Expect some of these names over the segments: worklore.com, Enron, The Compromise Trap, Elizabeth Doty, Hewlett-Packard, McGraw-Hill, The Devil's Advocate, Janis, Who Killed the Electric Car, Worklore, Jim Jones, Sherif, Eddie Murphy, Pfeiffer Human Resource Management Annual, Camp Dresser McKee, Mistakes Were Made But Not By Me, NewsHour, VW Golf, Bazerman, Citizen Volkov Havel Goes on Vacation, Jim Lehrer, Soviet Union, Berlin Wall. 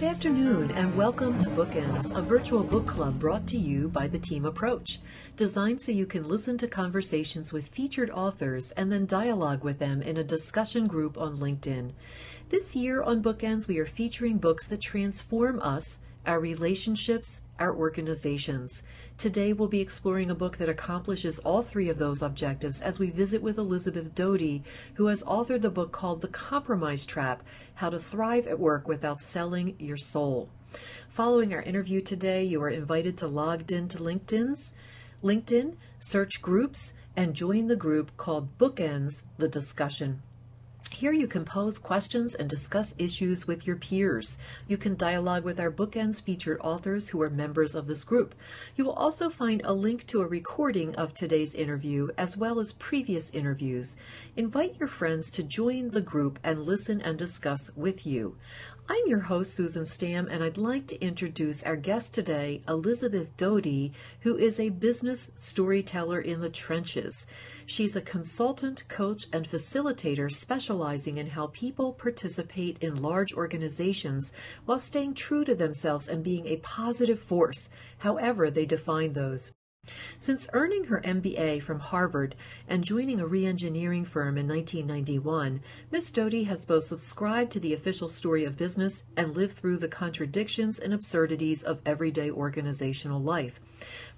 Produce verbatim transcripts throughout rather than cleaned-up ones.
Good afternoon and welcome to Bookends, a virtual book club brought to you by The Team Approach, designed so you can listen to conversations with featured authors and then dialogue with them in a discussion group on LinkedIn. This year on Bookends, we are featuring books that transform us, our relationships, our organizations. Today we'll be exploring a book that accomplishes all three of those objectives as we visit with Elizabeth Doty, who has authored the book called The Compromise Trap, How to Thrive at Work Without Selling Your Soul. Following our interview today, you are invited to log in to LinkedIn's, LinkedIn, search groups, and join the group called Bookends, The Discussion. Here you can pose questions and discuss issues with your peers. You can dialogue with our Bookends featured authors who are members of this group. You will also find a link to a recording of today's interview as well as previous interviews. Invite your friends to join the group and listen and discuss with you. I'm your host, Susan Stamm, and I'd like to introduce our guest today, Elizabeth Doty, who is a business storyteller in the trenches. She's a consultant, coach, and facilitator specializing in how people participate in large organizations while staying true to themselves and being a positive force, however they define those. Since earning her M B A from Harvard and joining a re-engineering firm in nineteen ninety-one, Miz Doty has both subscribed to the official story of business and lived through the contradictions and absurdities of everyday organizational life.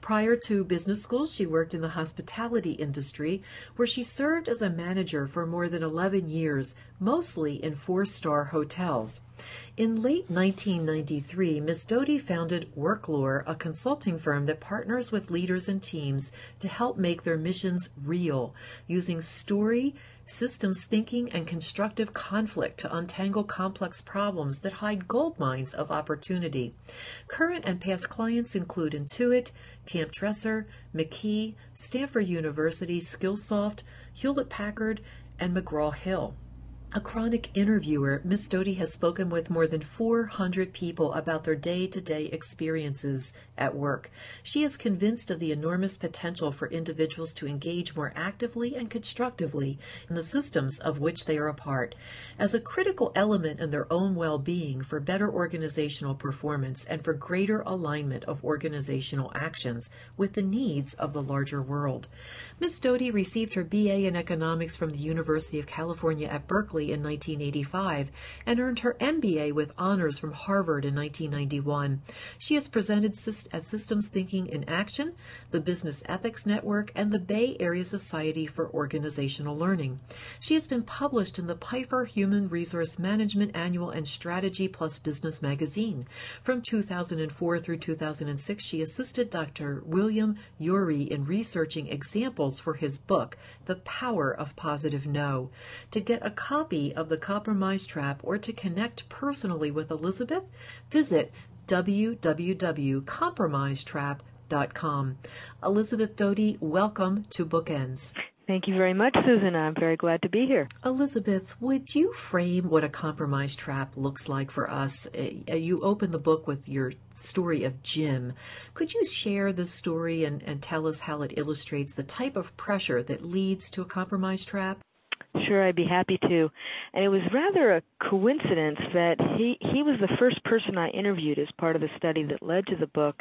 Prior to business school, she worked in the hospitality industry, where she served as a manager for more than eleven years, mostly in four-star hotels. In late nineteen ninety-three, Miz Doty founded Worklore, a consulting firm that partners with leaders and teams to help make their missions real, using story, systems thinking, and constructive conflict to untangle complex problems that hide gold mines of opportunity. Current and past clients include Intuit, Camp Dresser, McKee, Stanford University, SkillSoft, Hewlett-Packard, and McGraw-Hill. A chronic interviewer, Miz Doty has spoken with more than four hundred people about their day-to-day experiences at work. She is convinced of the enormous potential for individuals to engage more actively and constructively in the systems of which they are a part, as a critical element in their own well-being for better organizational performance and for greater alignment of organizational actions with the needs of the larger world. Miz Doty received her B A in economics from the University of California at Berkeley in nineteen eighty-five and earned her M B A with honors from Harvard in nineteen ninety-one. She has presented as Systems Thinking in Action, the Business Ethics Network, and the Bay Area Society for Organizational Learning. She has been published in the Pfeiffer Human Resource Management Annual and Strategy Plus Business Magazine. From two thousand four through two thousand six, she assisted Doctor William Ury in researching examples for his book, The Power of Positive No. To get a copy of The Compromise Trap or to connect personally with Elizabeth, visit w w w dot compromise trap dot com. Elizabeth Doty, welcome to Bookends. Thank you very much, Susan. I'm very glad to be here. Elizabeth, would you frame what a compromise trap looks like for us? You open the book with your story of Jim. Could you share this story and, and tell us how it illustrates the type of pressure that leads to a compromise trap? Sure, I'd be happy to. And it was rather a coincidence that he, he was the first person I interviewed as part of the study that led to the book,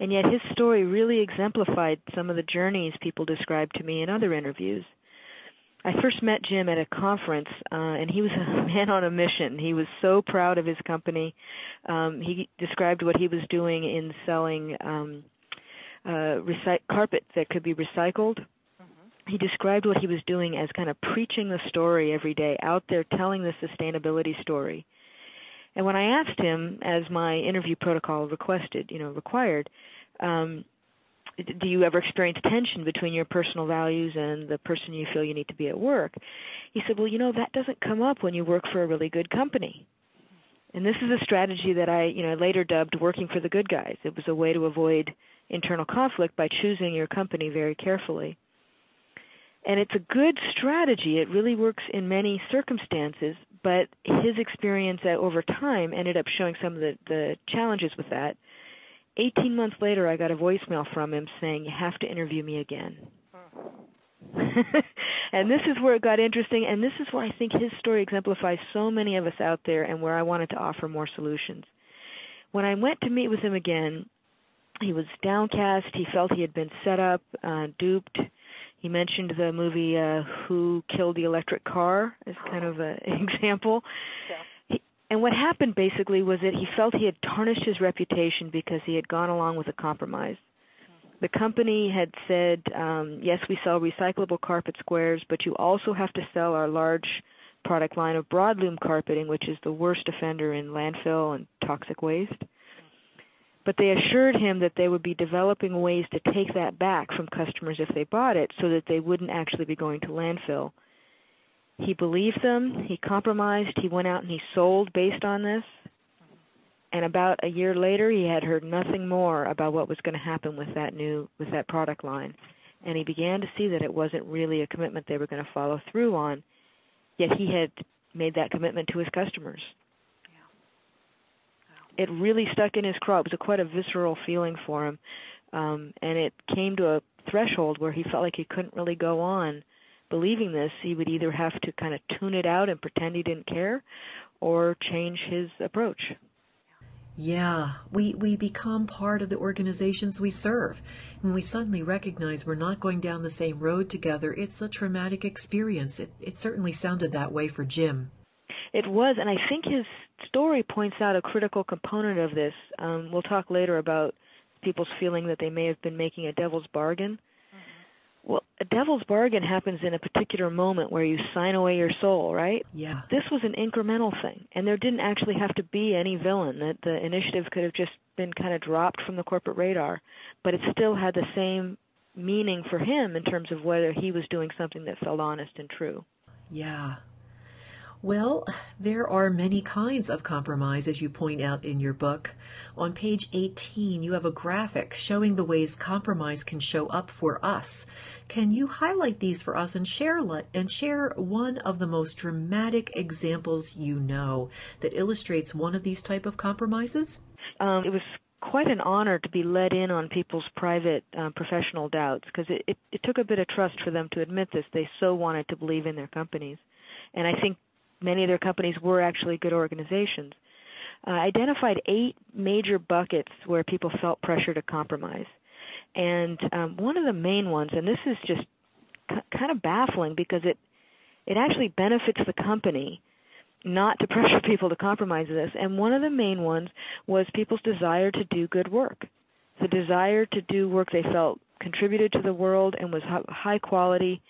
and yet his story really exemplified some of the journeys people described to me in other interviews. I first met Jim at a conference, uh, and he was a man on a mission. He was so proud of his company. Um, he described what he was doing in selling um, uh, recy- carpet that could be recycled. He described what he was doing as kind of preaching the story every day, out there telling the sustainability story. And when I asked him, as my interview protocol requested, you know, required, um, do you ever experience tension between your personal values and the person you feel you need to be at work? He said, well, you know, that doesn't come up when you work for a really good company. And this is a strategy that I, you know, later dubbed working for the good guys. It was a way to avoid internal conflict by choosing your company very carefully. And it's a good strategy. It really works in many circumstances, but his experience over time ended up showing some of the, the challenges with that. Eighteen months later, I got a voicemail from him saying, you have to interview me again. Huh. And this is where it got interesting, and this is where I think his story exemplifies so many of us out there and where I wanted to offer more solutions. When I went to meet with him again, he was downcast. He felt he had been set up, uh, duped. He mentioned the movie uh, Who Killed the Electric Car as kind of an example. Yeah. He, and what happened basically was that he felt he had tarnished his reputation because he had gone along with a compromise. The company had said, um, yes, we sell recyclable carpet squares, but you also have to sell our large product line of broadloom carpeting, which is the worst offender in landfill and toxic waste. But they assured him that they would be developing ways to take that back from customers if they bought it so that they wouldn't actually be going to landfill. He believed them. He compromised. He went out and he sold based on this. And about a year later, he had heard nothing more about what was going to happen with that new with that product line. And he began to see that it wasn't really a commitment they were going to follow through on, yet he had made that commitment to his customers. It really stuck in his craw. It was a quite a visceral feeling for him, um, and it came to a threshold where he felt like he couldn't really go on believing this. He would either have to kind of tune it out and pretend he didn't care or change his approach. Yeah, we, we become part of the organizations we serve. When we suddenly recognize we're not going down the same road together, it's a traumatic experience. It, it certainly sounded that way for Jim. It was, and I think his story points out a critical component of this. Um, we'll talk later about people's feeling that they may have been making a devil's bargain. Mm-hmm. Well, a devil's bargain happens in a particular moment where you sign away your soul, right? Yeah. This was an incremental thing, and there didn't actually have to be any villain. The, the initiative could have just been kind of dropped from the corporate radar, but it still had the same meaning for him in terms of whether he was doing something that felt honest and true. Yeah. Well, there are many kinds of compromise, as you point out in your book. On page eighteen, you have a graphic showing the ways compromise can show up for us. Can you highlight these for us and share and share one of the most dramatic examples you know that illustrates one of these type of compromises? Um, it was quite an honor to be let in on people's private uh, professional doubts, because it, it, it took a bit of trust for them to admit this. They so wanted to believe in their companies, and I think many of their companies were actually good organizations. I uh, identified eight major buckets where people felt pressure to compromise. And um, one of the main ones, and this is just c- kind of baffling because it, it actually benefits the company not to pressure people to compromise this. And one of the main ones was people's desire to do good work, the desire to do work they felt contributed to the world and was h- high quality,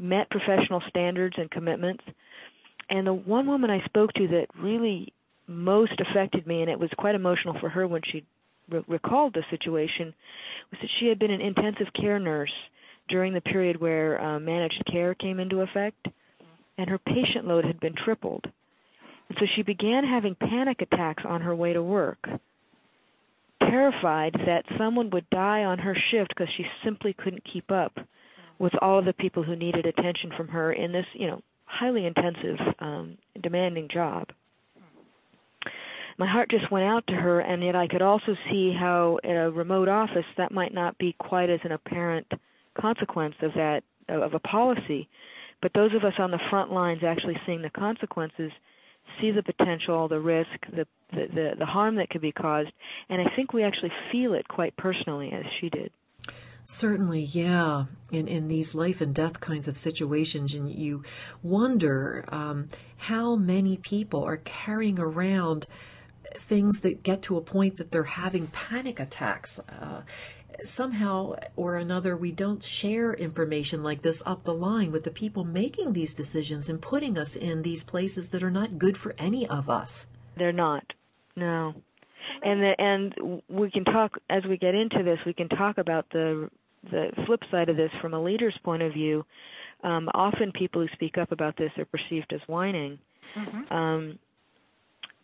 met professional standards and commitments. And the one woman I spoke to that really most affected me, and it was quite emotional for her when she re- recalled the situation, was that she had been an intensive care nurse during the period where uh, managed care came into effect, and her patient load had been tripled. And so she began having panic attacks on her way to work, terrified that someone would die on her shift because she simply couldn't keep up with all of the people who needed attention from her in this, you know, highly intensive, um, demanding job. My heart just went out to her, and yet I could also see how in a remote office that might not be quite as an apparent consequence of that, of a policy. But those of us on the front lines actually seeing the consequences see the potential, the risk, the, the, the, the harm that could be caused, and I think we actually feel it quite personally, as she did. Certainly, yeah, in, in these life and death kinds of situations, and you wonder um, how many people are carrying around things that get to a point that they're having panic attacks. Uh, somehow or another, we don't share information like this up the line with the people making these decisions and putting us in these places that are not good for any of us. They're not, no. And the, and we can talk, as we get into this, we can talk about the the flip side of this from a leader's point of view. Um, often people who speak up about this are perceived as whining. Mm-hmm. Um,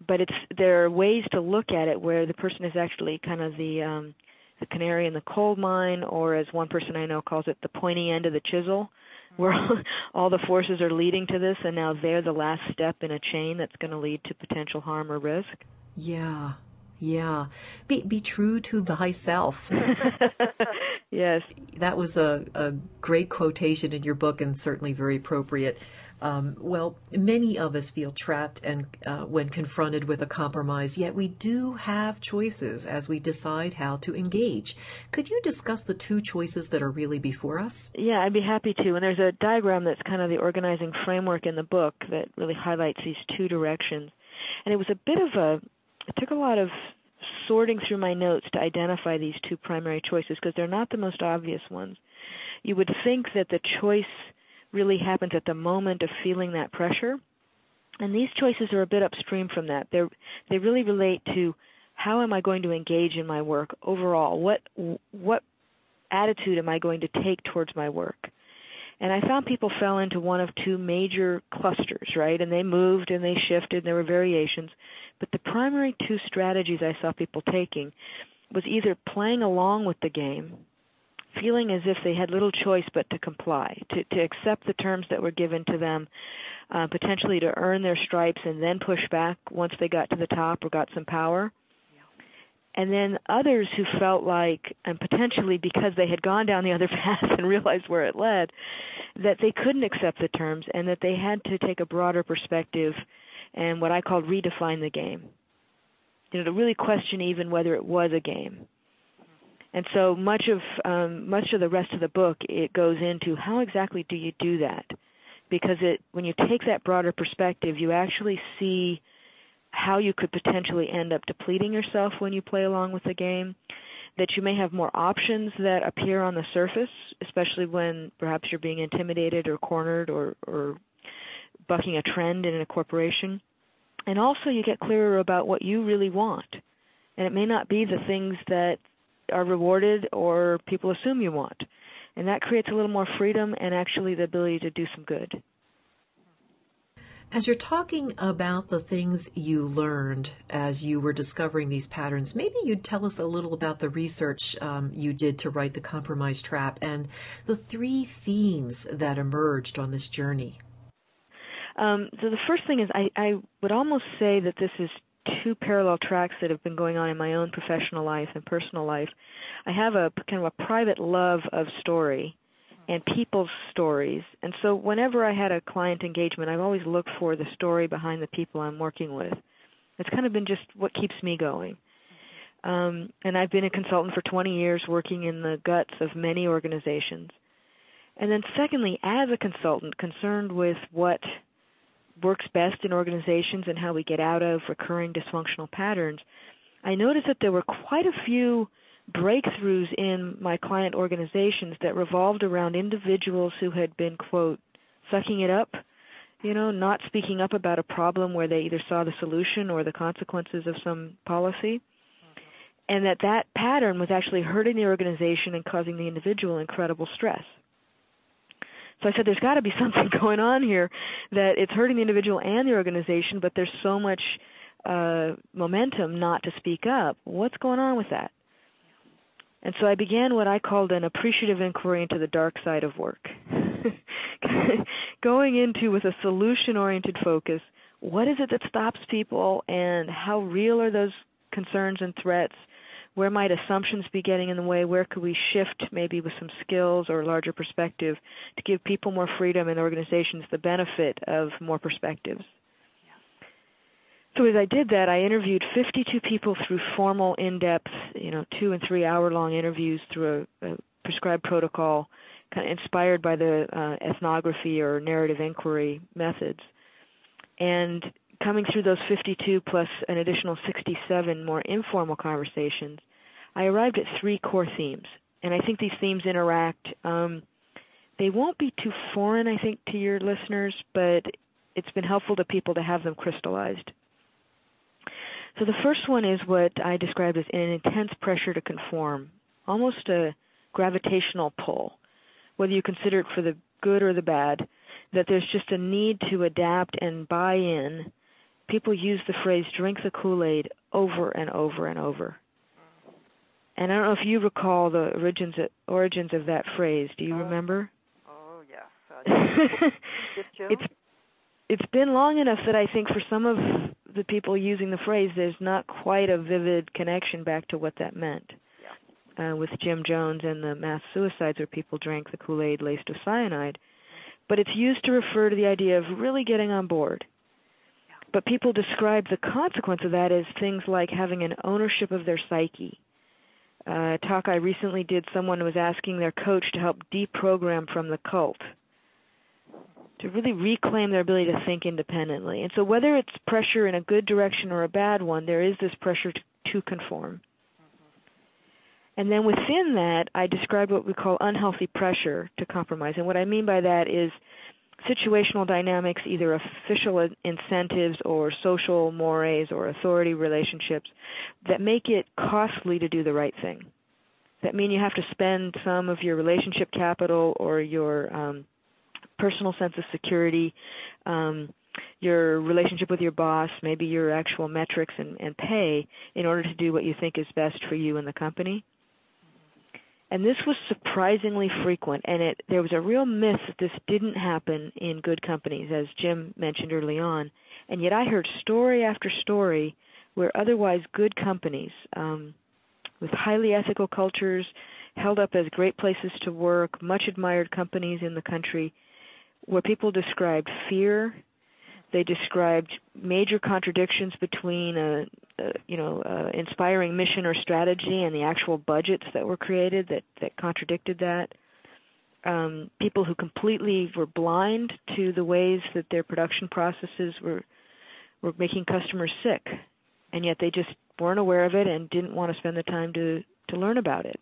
but it's there are ways to look at it where the person is actually kind of the, um, the canary in the coal mine, or as one person I know calls it, the pointy end of the chisel, mm-hmm. where all the forces are leading to this, and now they're the last step in a chain that's going to lead to potential harm or risk. Yeah. Yeah. Be be true to thyself. Yes. That was a, a great quotation in your book and certainly very appropriate. Um, well, many of us feel trapped and uh, when confronted with a compromise, yet we do have choices as we decide how to engage. Could you discuss the two choices that are really before us? Yeah, I'd be happy to. And there's a diagram that's kind of the organizing framework in the book that really highlights these two directions. And it was a bit of a, it took a lot of sorting through my notes to identify these two primary choices because they're not the most obvious ones. You would think that the choice really happens at the moment of feeling that pressure, and these choices are a bit upstream from that. They're, they really relate to how am I going to engage in my work overall? What what attitude am I going to take towards my work? And I found people fell into one of two major clusters, right? And they moved and they shifted, and there were variations. But the primary two strategies I saw people taking was either playing along with the game, feeling as if they had little choice but to comply, to, to accept the terms that were given to them, uh, potentially to earn their stripes and then push back once they got to the top or got some power. And then others who felt like, and potentially because they had gone down the other path and realized where it led, that they couldn't accept the terms and that they had to take a broader perspective and what I called redefine the game, you know, to really question even whether it was a game. And so much of um, much of the rest of the book, it goes into how exactly do you do that? Because it, when you take that broader perspective, you actually see how you could potentially end up depleting yourself when you play along with the game, that you may have more options that appear on the surface, especially when perhaps you're being intimidated or cornered or, or bucking a trend in a corporation. And also you get clearer about what you really want. And it may not be the things that are rewarded or people assume you want. And that creates a little more freedom and actually the ability to do some good. As you're talking about the things you learned as you were discovering these patterns, maybe you'd tell us a little about the research um, you did to write The Compromise Trap and the three themes that emerged on this journey. Um, so the first thing is I, I would almost say that this is two parallel tracks that have been going on in my own professional life and personal life. I have a kind of a private love of story and people's stories. And so whenever I had a client engagement, I've always looked for the story behind the people I'm working with. It's kind of been just what keeps me going. Um, and I've been a consultant for twenty years working in the guts of many organizations. And then secondly, as a consultant concerned with what works best in organizations and how we get out of recurring dysfunctional patterns, I noticed that there were quite a few breakthroughs in my client organizations that revolved around individuals who had been, quote, sucking it up, you know, not speaking up about a problem where they either saw the solution or the consequences of some policy, mm-hmm. and that that pattern was actually hurting the organization and causing the individual incredible stress. So I said, there's got to be something going on here that it's hurting the individual and the organization, but there's so much uh, momentum not to speak up. What's going on with that? And so I began what I called an appreciative inquiry into the dark side of work, going into with a solution-oriented focus, what is it that stops people and how real are those concerns and threats? Where might assumptions be getting in the way? Where could we shift maybe with some skills or larger perspective to give people more freedom and organizations the benefit of more perspectives? So as I did that, I interviewed fifty-two people through formal, in-depth, you know, two- and three-hour-long interviews through a, a prescribed protocol, kind of inspired by the uh, ethnography or narrative inquiry methods. And coming through those fifty-two plus an additional sixty-seven more informal conversations, I arrived at three core themes. And I think these themes interact. Um, they won't be too foreign, I think, to your listeners, but it's been helpful to people to have them crystallized. So the first one is what I described as an intense pressure to conform, almost a gravitational pull, whether you consider it for the good or the bad, that there's just a need to adapt and buy in. People use the phrase drink the Kool-Aid over and over and over. And I don't know if you recall the origins origins of that phrase. Do you uh, remember? Oh, yeah. Uh, it's, it's been long enough that I think for some of the people using the phrase, there's not quite a vivid connection back to what that meant. Yeah. Uh, with Jim Jones and the mass suicides where people drank the Kool-Aid laced with cyanide. but it's used to refer to the idea of really getting on board. But people describe the consequence of that as things like having an ownership of their psyche. Uh, a talk I recently did, someone was asking their coach to help deprogram from the cult, to really reclaim their ability to think independently. And so whether it's pressure in a good direction or a bad one, there is this pressure to, to conform. And then within that, I describe what we call unhealthy pressure to compromise. And what I mean by that is situational dynamics, either official incentives or social mores or authority relationships, that make it costly to do the right thing. That mean you have to spend some of your relationship capital or your um, personal sense of security, um, your relationship with your boss, maybe your actual metrics and, and pay, in order to do what you think is best for you and the company. And this was surprisingly frequent, and it, there was a real myth that this didn't happen in good companies, as Jim mentioned early on. And yet I heard story after story where otherwise good companies um, with highly ethical cultures, held up as great places to work, much admired companies in the country, where people described fear. They described major contradictions between a, a you know, a inspiring mission or strategy and the actual budgets that were created that, that contradicted that. Um, people who completely were blind to the ways that their production processes were were making customers sick, and yet they just weren't aware of it and didn't want to spend the time to, to learn about it.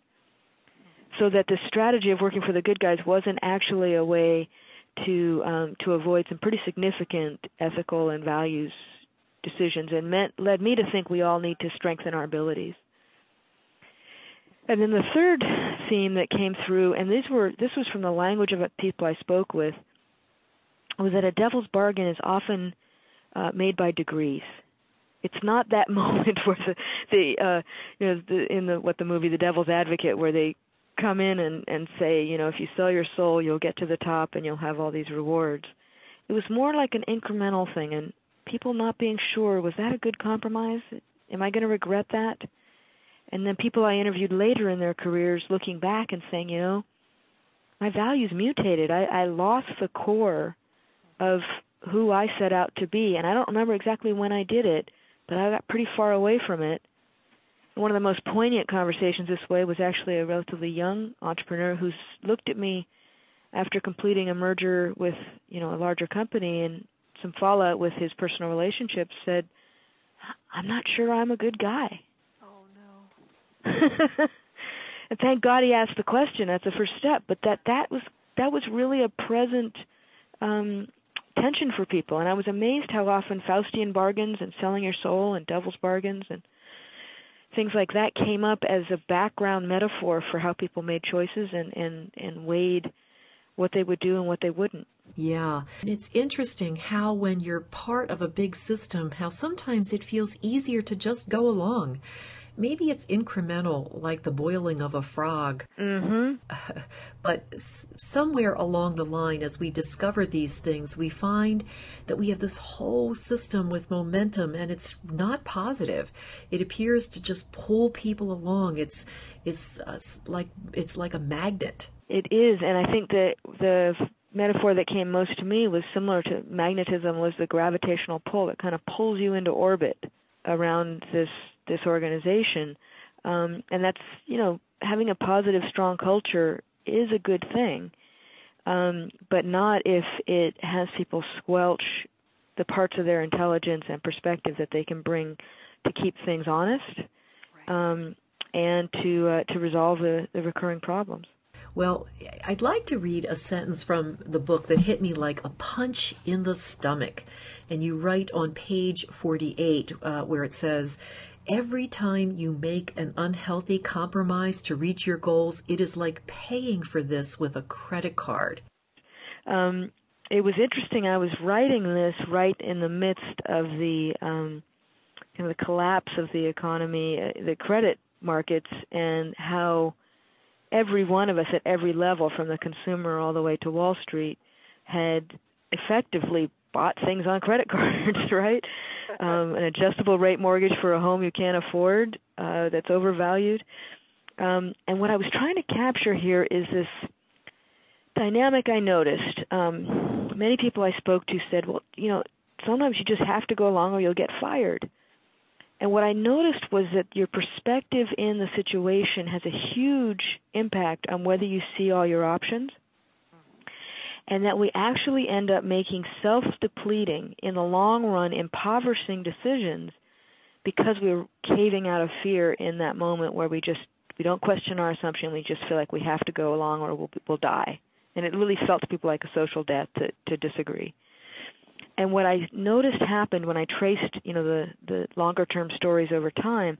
So that the strategy of working for the good guys wasn't actually a way to um, to avoid some pretty significant ethical and values decisions, and meant, led me to think we all need to strengthen our abilities. And then the third theme that came through, and these were this was from the language of people I spoke with, was that a devil's bargain is often uh, made by degrees. It's not that moment where the, the uh, you know the, in the what the movie The Devil's Advocate, where they come in and, and say, you know, if you sell your soul, you'll get to the top and you'll have all these rewards. It was more like an incremental thing, and people not being sure, was that a good compromise? Am I going to regret that? And then people I interviewed later in their careers looking back and saying, you know, my values mutated. I, I lost the core of who I set out to be, and I don't remember exactly when I did it, but I got pretty far away from it. One of the most poignant conversations this way was actually a relatively young entrepreneur who looked at me after completing a merger with, you know, a larger company and some fallout with his personal relationships, said, I'm not sure I'm a good guy. Oh, no. And thank God he asked the question. That's the first step. But that, that was that was really a present um, tension for people. And I was amazed how often Faustian bargains and selling your soul and devil's bargains and things like that came up as a background metaphor for how people made choices and, and, and weighed what they would do and what they wouldn't. Yeah. It's interesting how when you're part of a big system, how sometimes it feels easier to just go along. Maybe it's incremental, like the boiling of a frog. Mm-hmm. But somewhere along the line, as we discover these things, we find that we have this whole system with momentum, and it's not positive. It appears to just pull people along. It's it's uh, like it's like a magnet. It is, and I think that the metaphor that came most to me was similar to magnetism, was the gravitational pull. It kind of pulls you into orbit around this. this organization, um, and that's, you know, having a positive, strong culture is a good thing, um, but not if it has people squelch the parts of their intelligence and perspective that they can bring to keep things honest, um, and to uh, to resolve the, the recurring problems. Well, I'd like to read a sentence from the book that hit me like a punch in the stomach. And you write on page forty-eight uh, where it says, every time you make an unhealthy compromise to reach your goals, it is like paying for this with a credit card. Um, it was interesting. I was writing this right in the midst of the, um, you know, the collapse of the economy, uh, the credit markets, and how every one of us at every level, from the consumer all the way to Wall Street, had effectively bought things on credit cards, right? Um, an adjustable rate mortgage for a home you can't afford, uh, that's overvalued. Um, and what I was trying to capture here is this dynamic I noticed. Um, many people I spoke to said, well, you know, sometimes you just have to go along or you'll get fired. And what I noticed was that your perspective in the situation has a huge impact on whether you see all your options, and that we actually end up making self-depleting, in the long run, impoverishing decisions because we're caving out of fear in that moment where we just we don't question our assumption. We just feel like we have to go along or we'll, we'll die. And it really felt to people like a social debt to, to disagree. And what I noticed happened when I traced, you know, the, the longer-term stories over time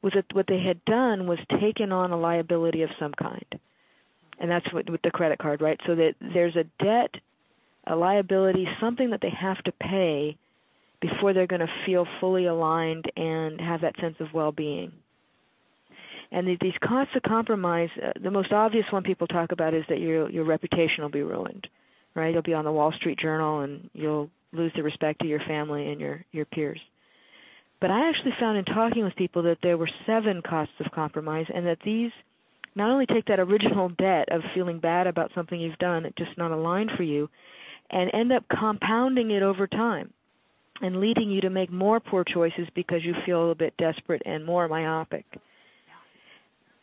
was that what they had done was taken on a liability of some kind. And that's what, with the credit card, right? So that there's a debt, a liability, something that they have to pay before they're going to feel fully aligned and have that sense of well-being. And these costs of compromise, uh, the most obvious one people talk about is that your your reputation will be ruined, right? You'll be on the Wall Street Journal and you'll lose the respect of your family and your, your peers. But I actually found in talking with people that there were seven costs of compromise, and that these not only take that original debt of feeling bad about something you've done, it's just not aligned for you, and end up compounding it over time and leading you to make more poor choices because you feel a bit desperate and more myopic.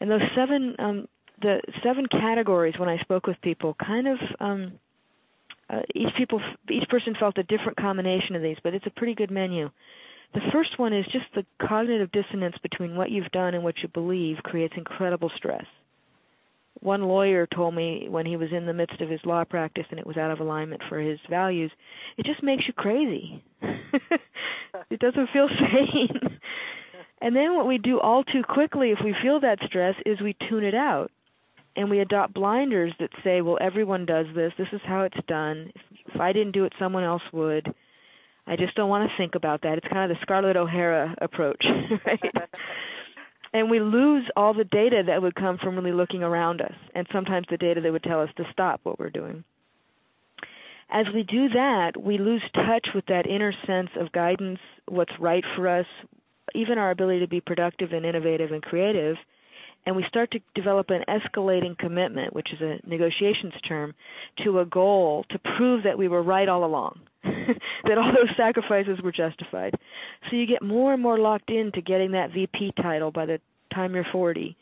And those seven, um, the seven categories when I spoke with people, kind of um, uh, each people, each person felt a different combination of these, but it's a pretty good menu. The first one is just the cognitive dissonance between what you've done and what you believe creates incredible stress. One lawyer told me when he was in the midst of his law practice and it was out of alignment for his values, it just makes you crazy. It doesn't feel sane. And then what we do all too quickly if we feel that stress is we tune it out, and we adopt blinders that say, well, everyone does this. This is how it's done. If I didn't do it, someone else would. I just don't want to think about that. It's kind of the Scarlett O'Hara approach, right? And we lose all the data that would come from really looking around us, and sometimes the data that would tell us to stop what we're doing. As we do that, we lose touch with that inner sense of guidance, what's right for us, even our ability to be productive and innovative and creative, and we start to develop an escalating commitment, which is a negotiations term, to a goal to prove that we were right all along, that all those sacrifices were justified. So you get more and more locked into getting that V P title by the time you're forty,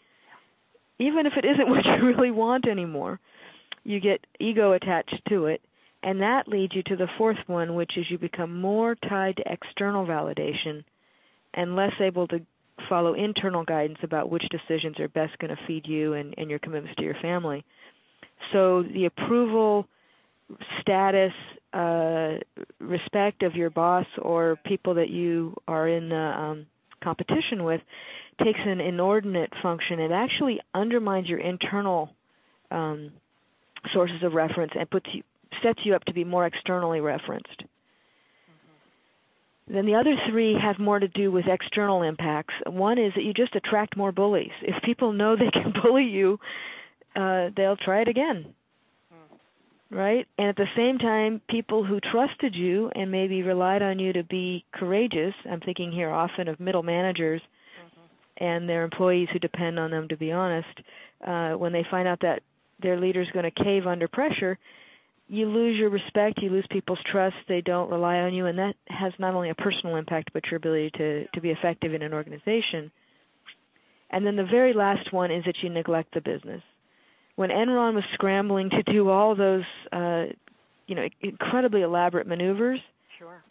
even if it isn't what you really want anymore. You get ego attached to it, and that leads you to the fourth one, which is you become more tied to external validation and less able to follow internal guidance about which decisions are best going to feed you and, and your commitments to your family. So the approval, status, uh, respect of your boss or people that you are in the, um, competition with takes an inordinate function. It actually undermines your internal um, sources of reference and puts you, sets you up to be more externally referenced. Then the other three have more to do with external impacts. One is that you just attract more bullies. If people know they can bully you, uh, they'll try it again, right? And at the same time, people who trusted you and maybe relied on you to be courageous, I'm thinking here often of middle managers mm-hmm. and their employees who depend on them, to be honest, uh, when they find out that their leader's going to cave under pressure, you lose your respect, you lose people's trust, they don't rely on you, and that has not only a personal impact but your ability to, to be effective in an organization. And then the very last one is that you neglect the business. When Enron was scrambling to do all those uh, you know, incredibly elaborate maneuvers, sure.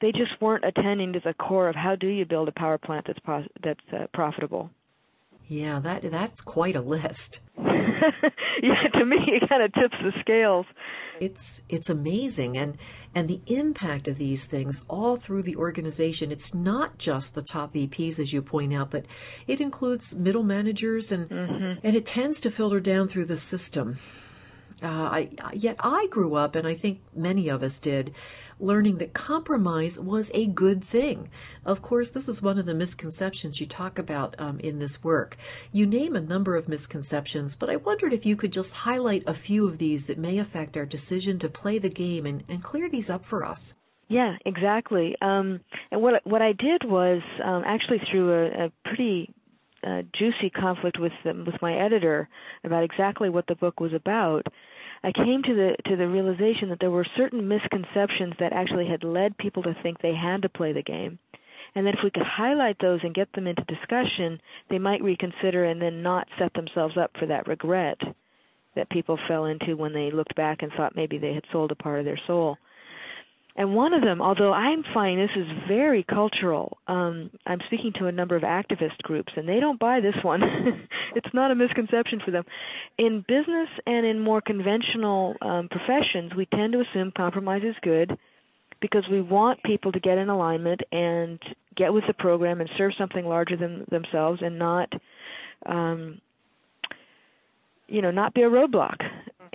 they just weren't attending to the core of how do you build a power plant that's, pro that's uh, profitable. Yeah, that that's quite a list. Yeah, to me, it kind of tips the scales. It's it's amazing, and and the impact of these things all through the organization. It's not just the top V Ps, as you point out, but it includes middle managers, and mm-hmm. and it tends to filter down through the system. Uh, I, yet I grew up, and I think many of us did, learning that compromise was a good thing. Of course, this is one of the misconceptions you talk about um, in this work. You name a number of misconceptions, but I wondered if you could just highlight a few of these that may affect our decision to play the game and, and clear these up for us. Yeah, exactly. Um, and what, what I did was um, actually through a, a pretty Uh, juicy conflict with them, with my editor about exactly what the book was about. I came to the to the realization that there were certain misconceptions that actually had led people to think they had to play the game, and that if we could highlight those and get them into discussion, they might reconsider and then not set themselves up for that regret that people fell into when they looked back and thought maybe they had sold a part of their soul. And one of them, although I'm finding this is very cultural, um, I'm speaking to a number of activist groups, and they don't buy this one. It's not a misconception for them. In business and in more conventional um, professions, we tend to assume compromise is good because we want people to get in alignment and get with the program and serve something larger than themselves and not, um, you know, not be a roadblock.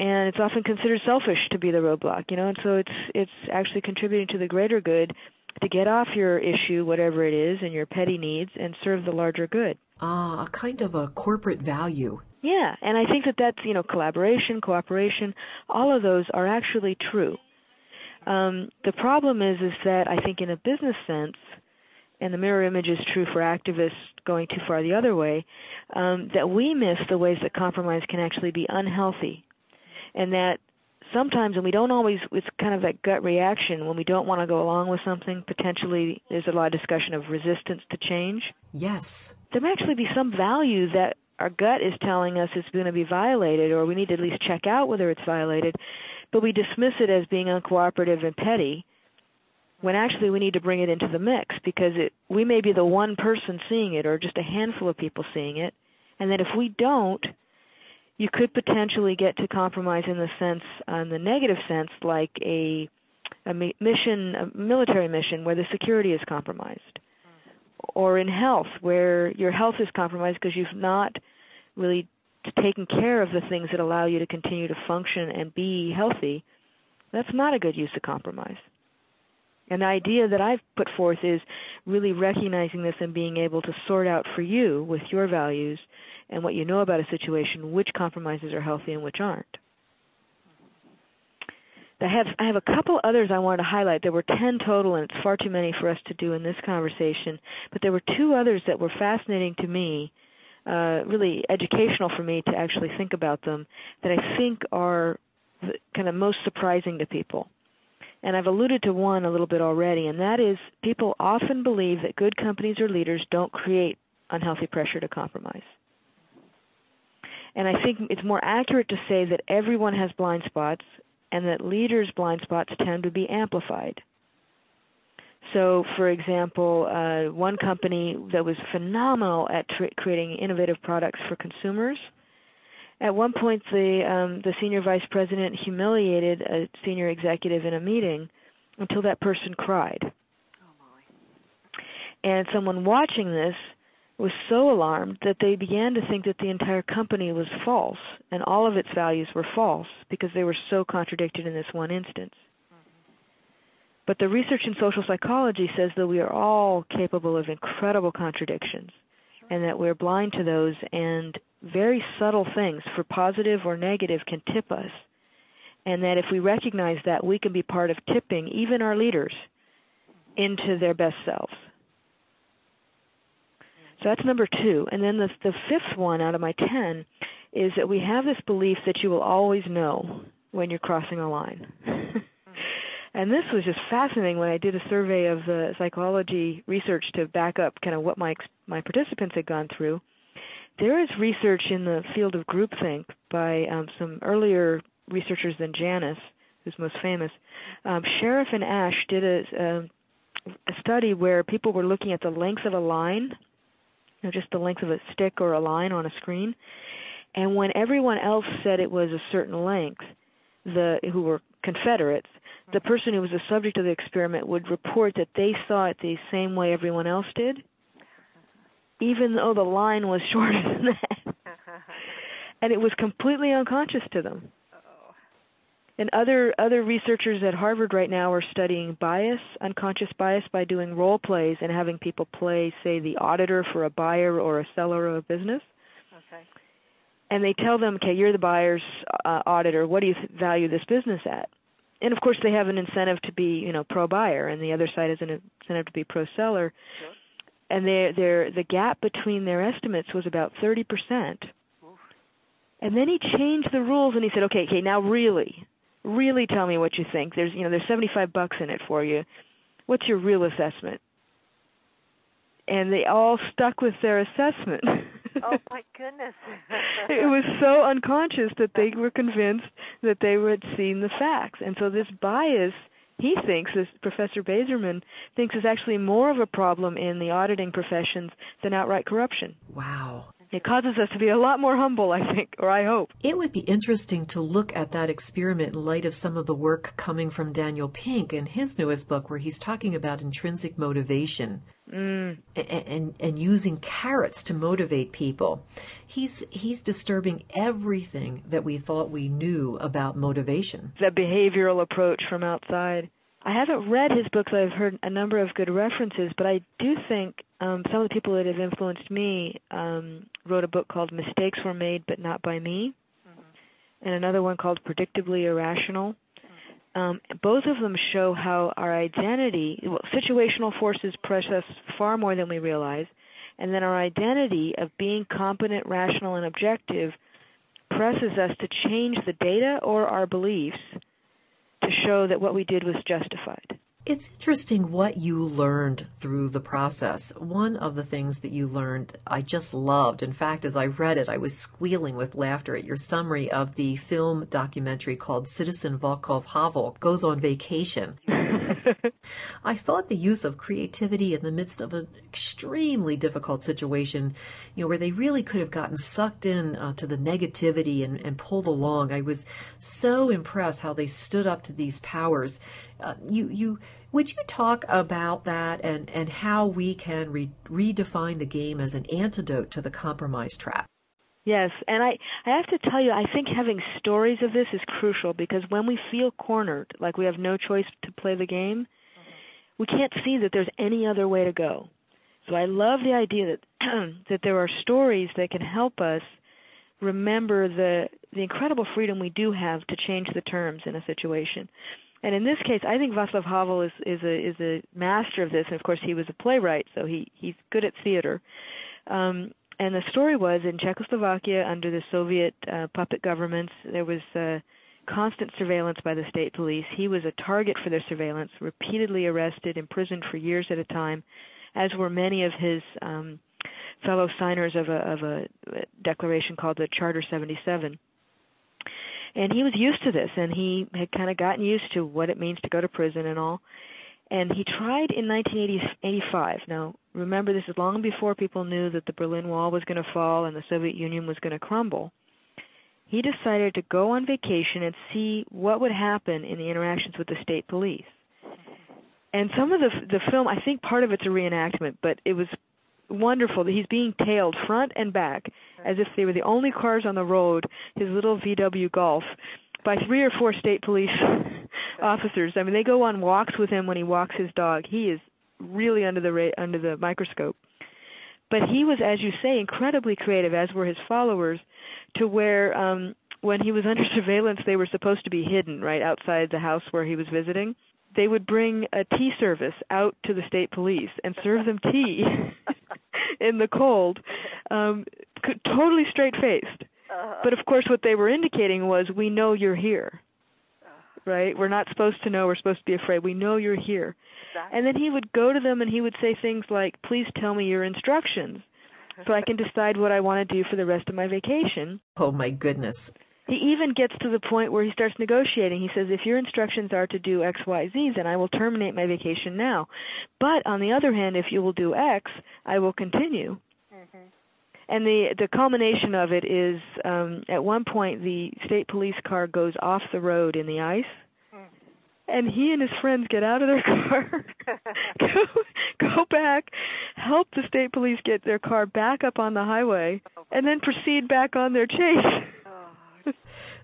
And it's often considered selfish to be the roadblock, you know, and so it's it's actually contributing to the greater good to get off your issue, whatever it is, and your petty needs and serve the larger good. Ah, a kind of a corporate value. Yeah, and I think that that's, you know, collaboration, cooperation, all of those are actually true. Um, the problem is is that I think in a business sense, and the mirror image is true for activists going too far the other way, um, that we miss the ways that compromise can actually be unhealthy. And that sometimes, and we don't always, it's kind of that gut reaction when we don't want to go along with something, potentially there's a lot of discussion of resistance to change. Yes. There may actually be some value that our gut is telling us is going to be violated, or we need to at least check out whether it's violated, but we dismiss it as being uncooperative and petty, when actually we need to bring it into the mix, because it, we may be the one person seeing it or just a handful of people seeing it, and that if we don't, you could potentially get to compromise in the sense, on the negative sense, like a, a mission, a military mission where the security is compromised, or in health where your health is compromised because you've not really taken care of the things that allow you to continue to function and be healthy. That's not a good use of compromise. And the idea that I've put forth is really recognizing this and being able to sort out for you with your values and what you know about a situation, which compromises are healthy and which aren't. I have, I have a couple others I wanted to highlight. There were ten total, and it's far too many for us to do in this conversation, but there were two others that were fascinating to me, uh, really educational for me to actually think about them, that I think are kind of most surprising to people. And I've alluded to one a little bit already, and that is people often believe that good companies or leaders don't create unhealthy pressure to compromise. And I think it's more accurate to say that everyone has blind spots and that leaders' blind spots tend to be amplified. So, for example, uh, one company that was phenomenal at tr- creating innovative products for consumers, at one point the, um, the senior vice president humiliated a senior executive in a meeting until that person cried. Oh, my. And someone watching this was so alarmed that they began to think that the entire company was false and all of its values were false because they were so contradicted in this one instance. Mm-hmm. But the research in social psychology says that we are all capable of incredible contradictions, sure, and that we're blind to those, and very subtle things for positive or negative can tip us, and that if we recognize that, we can be part of tipping even our leaders into their best selves. So that's number two. And then the, the fifth one out of my ten is that we have this belief that you will always know when you're crossing a line. And this was just fascinating when I did a survey of the psychology research to back up kind of what my, my participants had gone through. There is research in the field of groupthink by um, some earlier researchers than Janis, who's most famous. Um, Sherif and Ash did a, a, a study where people were looking at the length of a line, you know, just the length of a stick or a line on a screen. And when everyone else said it was a certain length, the who were Confederates, the person who was the subject of the experiment would report that they saw it the same way everyone else did, even though the line was shorter than that. And it was completely unconscious to them. Uh-oh. And other other researchers at Harvard right now are studying bias, unconscious bias, by doing role plays and having people play, say, the auditor for a buyer or a seller of a business. Okay. And they tell them, okay, you're the buyer's uh, auditor. What do you th- value this business at? And, of course, they have an incentive to be, you know, pro-buyer, and the other side has an incentive to be pro-seller. Sure. And their, their, the gap between their estimates was about thirty percent. Oof. And then he changed the rules and he said, okay, okay, now really, really tell me what you think. There's, you know, there's seventy-five bucks in it for you. What's your real assessment? And they all stuck with their assessment. Oh, my goodness. It was so unconscious that they were convinced that they had seen the facts. And so this bias, he thinks, this Professor Bazerman thinks, is actually more of a problem in the auditing professions than outright corruption. Wow. It causes us to be a lot more humble, I think, or I hope. It would be interesting to look at that experiment in light of some of the work coming from Daniel Pink in his newest book, where he's talking about intrinsic motivation mm. and, and, and using carrots to motivate people. He's, he's disturbing everything that we thought we knew about motivation. That behavioral approach from outside. I haven't read his books. I've heard a number of good references, but I do think um, some of the people that have influenced me um, wrote a book called Mistakes Were Made But Not By Me, mm-hmm. and another one called Predictably Irrational. Mm-hmm. Um, both of them show how our identity, well, situational forces press us far more than we realize, and then our identity of being competent, rational, and objective presses us to change the data or our beliefs to show that what we did was justified. It's interesting what you learned through the process. One of the things that you learned I just loved. In fact, as I read it, I was squealing with laughter at your summary of the film documentary called Citizen Volkov Havel Goes on Vacation. I thought the use of creativity in the midst of an extremely difficult situation, you know, where they really could have gotten sucked in uh, to the negativity and, and pulled along. I was so impressed how they stood up to these powers. Uh, you, you, would you talk about that and, and how we can re redefine the game as an antidote to the compromise trap? Yes, and I, I have to tell you, I think having stories of this is crucial, because when we feel cornered, like we have no choice to play the game, we can't see that there's any other way to go. So I love the idea that that there are stories that can help us remember the, the incredible freedom we do have to change the terms in a situation. And in this case, I think Václav Havel is, is, a, is a master of this, and of course he was a playwright, so he, he's good at theater. Um, And the story was, in Czechoslovakia, under the Soviet uh, puppet governments, there was uh, constant surveillance by the state police. He was a target for their surveillance, repeatedly arrested, imprisoned for years at a time, as were many of his um, fellow signers of a, of a declaration called the Charter seventy-seven. And he was used to this, and he had kind of gotten used to what it means to go to prison and all. And he tried in nineteen eighty-five. Now, remember, this is long before people knew that the Berlin Wall was going to fall and the Soviet Union was going to crumble. He decided to go on vacation and see what would happen in the interactions with the state police. And some of the, the film, I think part of it's a reenactment, but it was wonderful that he's being tailed front and back as if they were the only cars on the road, his little V W Golf, by three or four state police officers. I mean, they go on walks with him when he walks his dog. He is really under the ra under the microscope. But he was, as you say, incredibly creative, as were his followers, to where um, when he was under surveillance, they were supposed to be hidden right outside the house where he was visiting. They would bring a tea service out to the state police and serve them tea in the cold, um, totally straight-faced. But, of course, what they were indicating was, we know you're here, right? We're not supposed to know. We're supposed to be afraid. We know you're here. Exactly. And then he would go to them and he would say things like, please tell me your instructions so I can decide what I want to do for the rest of my vacation. Oh, my goodness. He even gets to the point where he starts negotiating. He says, if your instructions are to do X, Y, Z, then I will terminate my vacation now. But, on the other hand, if you will do X, I will continue. Mm-hmm. And the, the culmination of it is, um, at one point, the state police car goes off the road in the ice, mm. and he and his friends get out of their car, go, go back, help the state police get their car back up on the highway, and then proceed back on their chase.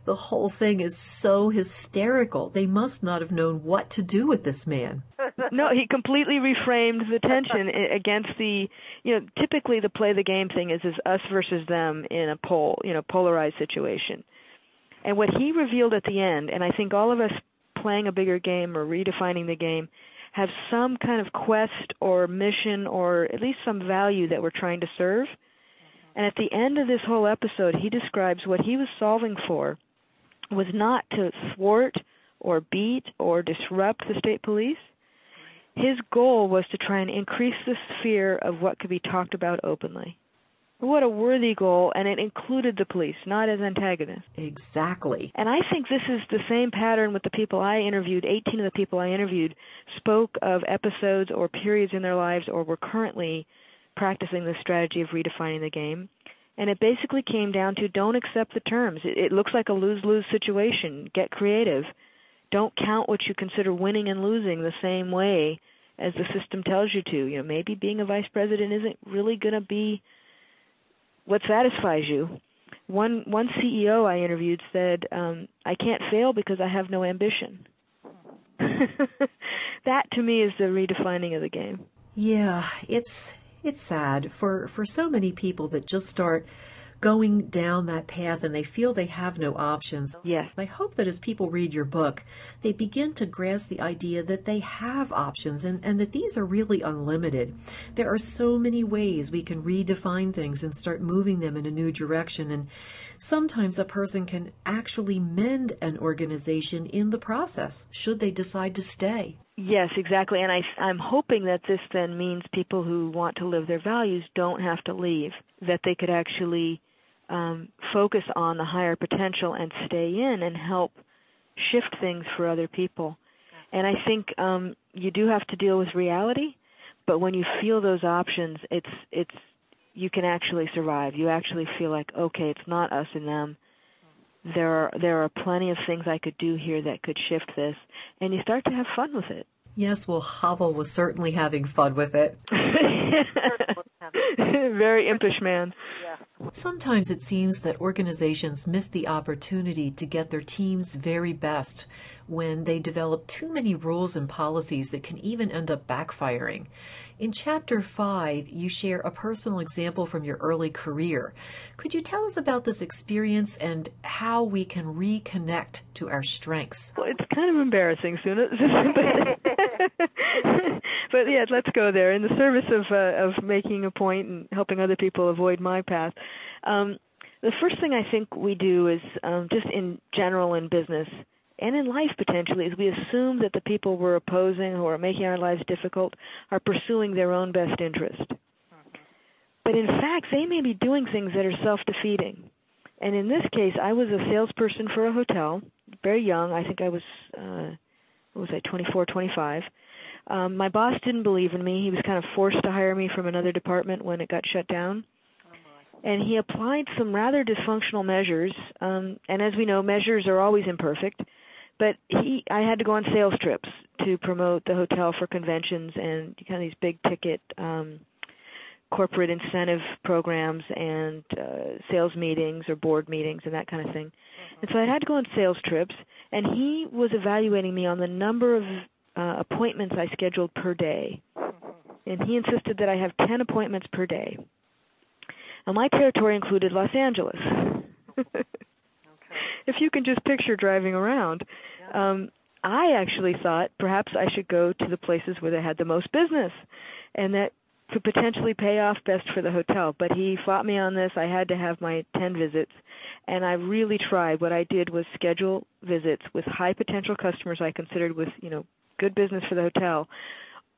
The whole thing is so hysterical. They must not have known what to do with this man. No, he completely reframed the tension against the, you know, typically the play the game thing is, is us versus them in a pol, you know, polarized situation. And what he revealed at the end, and I think all of us playing a bigger game or redefining the game have some kind of quest or mission or at least some value that we're trying to serve. And at the end of this whole episode, he describes what he was solving for was not to thwart or beat or disrupt the state police. His goal was to try and increase the sphere of what could be talked about openly. What a worthy goal, and it included the police, not as antagonists. Exactly. And I think this is the same pattern with the people I interviewed. eighteen of the people I interviewed spoke of episodes or periods in their lives or were currently practicing the strategy of redefining the game. And it basically came down to don't accept the terms. It, it looks like a lose-lose situation. Get creative. Don't count what you consider winning and losing the same way as the system tells you to. You know, maybe being a vice president isn't really going to be what satisfies you. One one C E O I interviewed said, um, I can't fail because I have no ambition. That, to me, is the redefining of the game. Yeah, it's it's sad for, for so many people that just start going down that path and they feel they have no options. Yes. I hope that as people read your book, they begin to grasp the idea that they have options and, and that these are really unlimited. There are so many ways we can redefine things and start moving them in a new direction. And sometimes a person can actually mend an organization in the process, should they decide to stay. Yes, exactly. And I, I'm hoping that this then means people who want to live their values don't have to leave, that they could actually um, focus on the higher potential and stay in and help shift things for other people. And I think um, you do have to deal with reality, but when you feel those options, it's it's you can actually survive. You actually feel like, okay, it's not us and them. There are, there are plenty of things I could do here that could shift this, and you start to have fun with it. Yes, well, Havel was certainly having fun with it. Very impish man. Yeah. Sometimes it seems that organizations miss the opportunity to get their team's very best when they develop too many rules and policies that can even end up backfiring. In Chapter five, you share a personal example from your early career. Could you tell us about this experience and how we can reconnect to our strengths? Well, it's kind of embarrassing, Suna. But yeah, let's go there. In the service of uh, of making a point and helping other people avoid my path, um, the first thing I think we do is um, just in general in business and in life potentially is we assume that the people we're opposing who are making our lives difficult are pursuing their own best interest. Mm-hmm. But in fact, they may be doing things that are self-defeating. And in this case, I was a salesperson for a hotel, very young. I think I was, uh, what was I, twenty-four, twenty-five. Um, my boss didn't believe in me. He was kind of forced to hire me from another department when it got shut down. And he applied some rather dysfunctional measures. Um, and as we know, measures are always imperfect. But he, I had to go on sales trips to promote the hotel for conventions and kind of these big-ticket um, corporate incentive programs and uh, sales meetings or board meetings and that kind of thing. Mm-hmm. And so I had to go on sales trips. And he was evaluating me on the number of uh, appointments I scheduled per day. Mm-hmm. And he insisted that I have ten appointments per day. Now, my territory included Los Angeles. Okay. If you can just picture driving around, yeah. um, I actually thought perhaps I should go to the places where they had the most business, and that could potentially pay off best for the hotel. But he fought me on this. I had to have my ten visits, and I really tried. What I did was schedule visits with high potential customers I considered with, you know, good business for the hotel,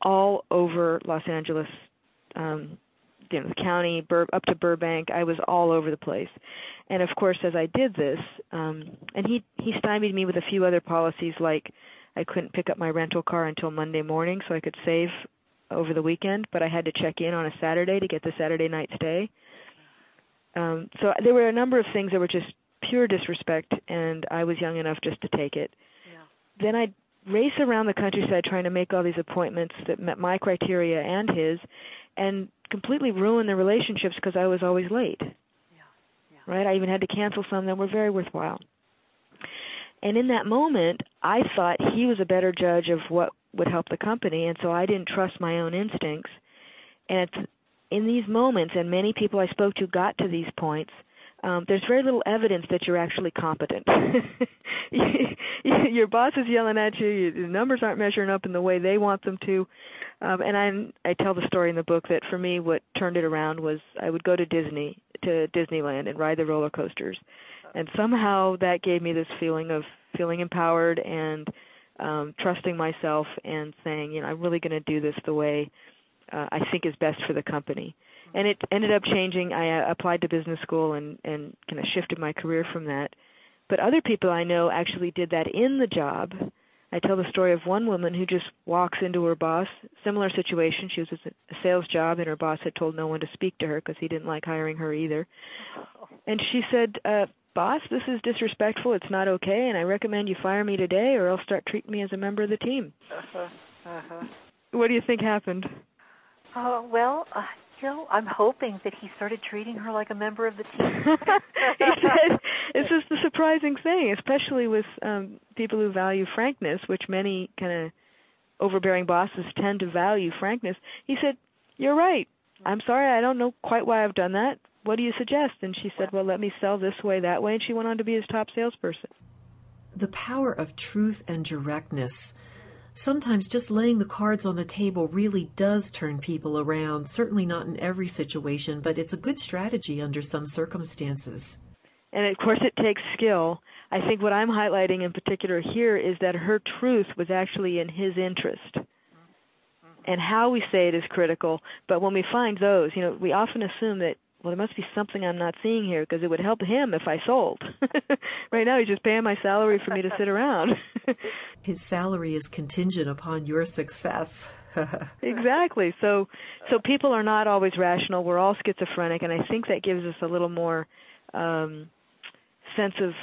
all over Los Angeles. Um, You know, the county, Bur- up to Burbank. I was all over the place. And, of course, as I did this, um, and he, he stymied me with a few other policies, like I couldn't pick up my rental car until Monday morning so I could save over the weekend, but I had to check in on a Saturday to get the Saturday night stay. Um, so there were a number of things that were just pure disrespect, and I was young enough just to take it. Yeah. Then I'd race around the countryside trying to make all these appointments that met my criteria and his, and completely ruined the relationships because I was always late, yeah, yeah. Right? I even had to cancel some that were very worthwhile. And in that moment, I thought he was a better judge of what would help the company, and so I didn't trust my own instincts. And it's in these moments, and many people I spoke to got to these points, um, there's very little evidence that you're actually competent. Your boss is yelling at you. The numbers aren't measuring up in the way they want them to. Um, and I, I tell the story in the book that for me what turned it around was I would go to Disney to Disneyland and ride the roller coasters. And somehow that gave me this feeling of feeling empowered and um, trusting myself and saying, you know, I'm really going to do this the way uh, I think is best for the company. And it ended up changing. I applied to business school and, and kind of shifted my career from that. But other people I know actually did that in the job. I tell the story of one woman who just walks into her boss, similar situation. She was at a sales job, and her boss had told no one to speak to her because he didn't like hiring her either. And she said, uh, boss, this is disrespectful. It's not okay, and I recommend you fire me today or else start treating me as a member of the team. Uh-huh. Uh-huh. What do you think happened? Uh, well... Uh... You know, I'm hoping that he started treating her like a member of the team. It's just the surprising thing, especially with um, people who value frankness, which many kind of overbearing bosses tend to value frankness. He said, you're right. I'm sorry. I don't know quite why I've done that. What do you suggest? And she said, well, let me sell this way, that way. And she went on to be his top salesperson. The power of truth and directness. Sometimes just laying the cards on the table really does turn people around, certainly not in every situation, but it's a good strategy under some circumstances. And, of course, it takes skill. I think what I'm highlighting in particular here is that her truth was actually in his interest. And how we say it is critical, but when we find those, you know, we often assume that, well, there must be something I'm not seeing here because it would help him if I sold. Right now he's just paying my salary for me to sit around. His salary is contingent upon your success. Exactly. So so people are not always rational. We're all schizophrenic, and I think that gives us a little more um, sense of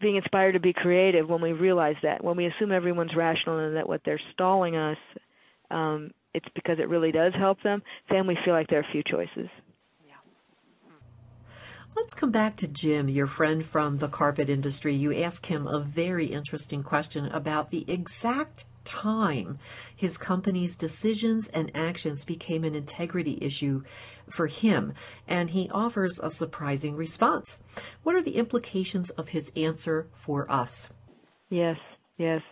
being inspired to be creative when we realize that. When we assume everyone's rational and that what they're stalling us, um, it's because it really does help them, then we feel like there are few choices. Let's come back to Jim, your friend from the carpet industry. You ask him a very interesting question about the exact time his company's decisions and actions became an integrity issue for him, and he offers a surprising response. What are the implications of his answer for us? Yes, yes.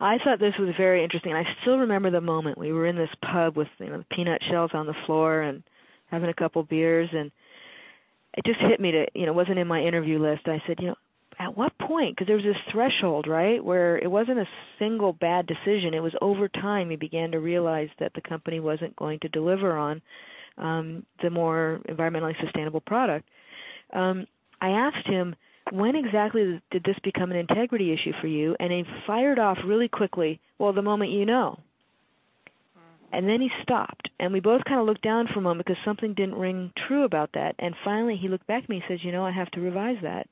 I thought this was very interesting. I still remember the moment we were in this pub with, you know, peanut shells on the floor and having a couple beers, and it just hit me to, you know, it wasn't in my interview list. I said, you know, at what point? Because there was this threshold, right, where it wasn't a single bad decision. It was over time he began to realize that the company wasn't going to deliver on um, the more environmentally sustainable product. Um, I asked him, when exactly did this become an integrity issue for you? And he fired off really quickly, well, the moment you know. And then he stopped, and we both kind of looked down for a moment because something didn't ring true about that. And finally he looked back at me and says, you know, I have to revise that.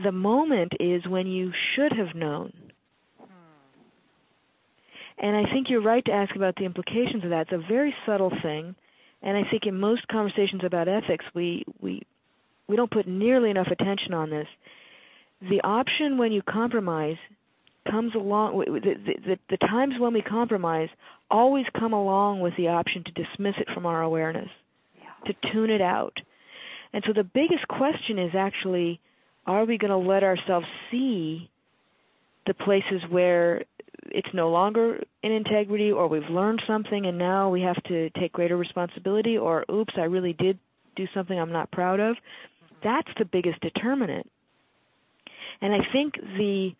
The moment is when you should have known. Hmm. And I think you're right to ask about the implications of that. It's a very subtle thing, and I think in most conversations about ethics, we, we, we don't put nearly enough attention on this. The option when you compromise comes along, the, the, the times when we compromise always come along with the option to dismiss it from our awareness, yeah. to tune it out. And so the biggest question is actually, are we going to let ourselves see the places where it's no longer in integrity, or we've learned something and now we have to take greater responsibility, or oops, I really did do something I'm not proud of? Mm-hmm. That's the biggest determinant. And I think the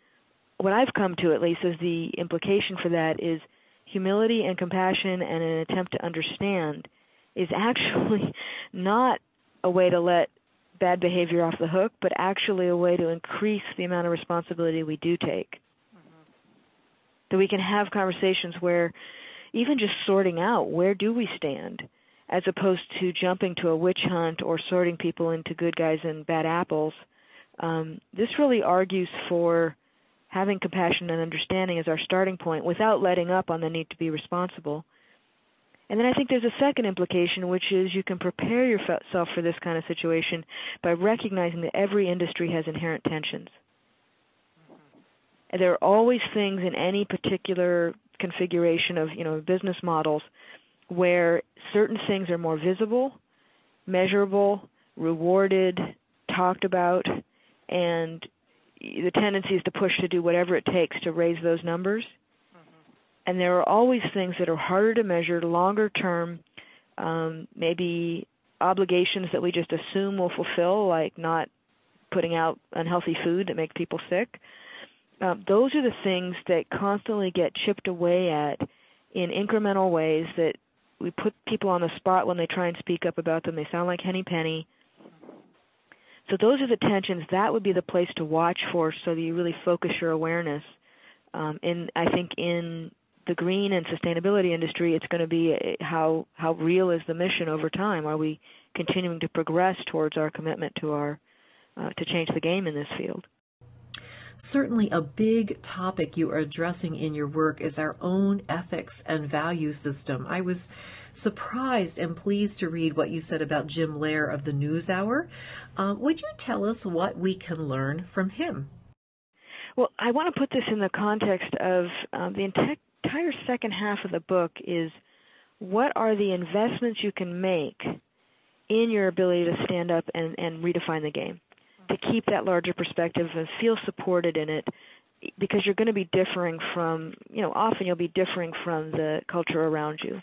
what I've come to, at least, is the implication for that is humility and compassion and an attempt to understand is actually not a way to let bad behavior off the hook, but actually a way to increase the amount of responsibility we do take. Mm-hmm. That we can have conversations where even just sorting out where do we stand, as opposed to jumping to a witch hunt or sorting people into good guys and bad apples. Um, this really argues for having compassion and understanding as our starting point without letting up on the need to be responsible. And then I think there's a second implication, which is you can prepare yourself for this kind of situation by recognizing that every industry has inherent tensions. And there are always things in any particular configuration of, you know, business models where certain things are more visible, measurable, rewarded, talked about, and the tendency is to push to do whatever it takes to raise those numbers. Mm-hmm. And there are always things that are harder to measure, longer term, um, maybe obligations that we just assume we'll fulfill, like not putting out unhealthy food that make people sick, uh, those are the things that constantly get chipped away at in incremental ways that we put people on the spot when they try and speak up about them. They sound like Henny Penny. So those are the tensions. That would be the place to watch for, so that you really focus your awareness. Um, and I think in the green and sustainability industry, it's going to be how how real is the mission over time? Are we continuing to progress towards our commitment to our uh, to change the game in this field? Certainly a big topic you are addressing in your work is our own ethics and value system. I was surprised and pleased to read what you said about Jim Lehrer of the NewsHour. Um, would you tell us what we can learn from him? Well, I want to put this in the context of um, the entire second half of the book is what are the investments you can make in your ability to stand up and, and redefine the game, to keep that larger perspective and feel supported in it, because you're going to be differing from, you know, often you'll be differing from the culture around you.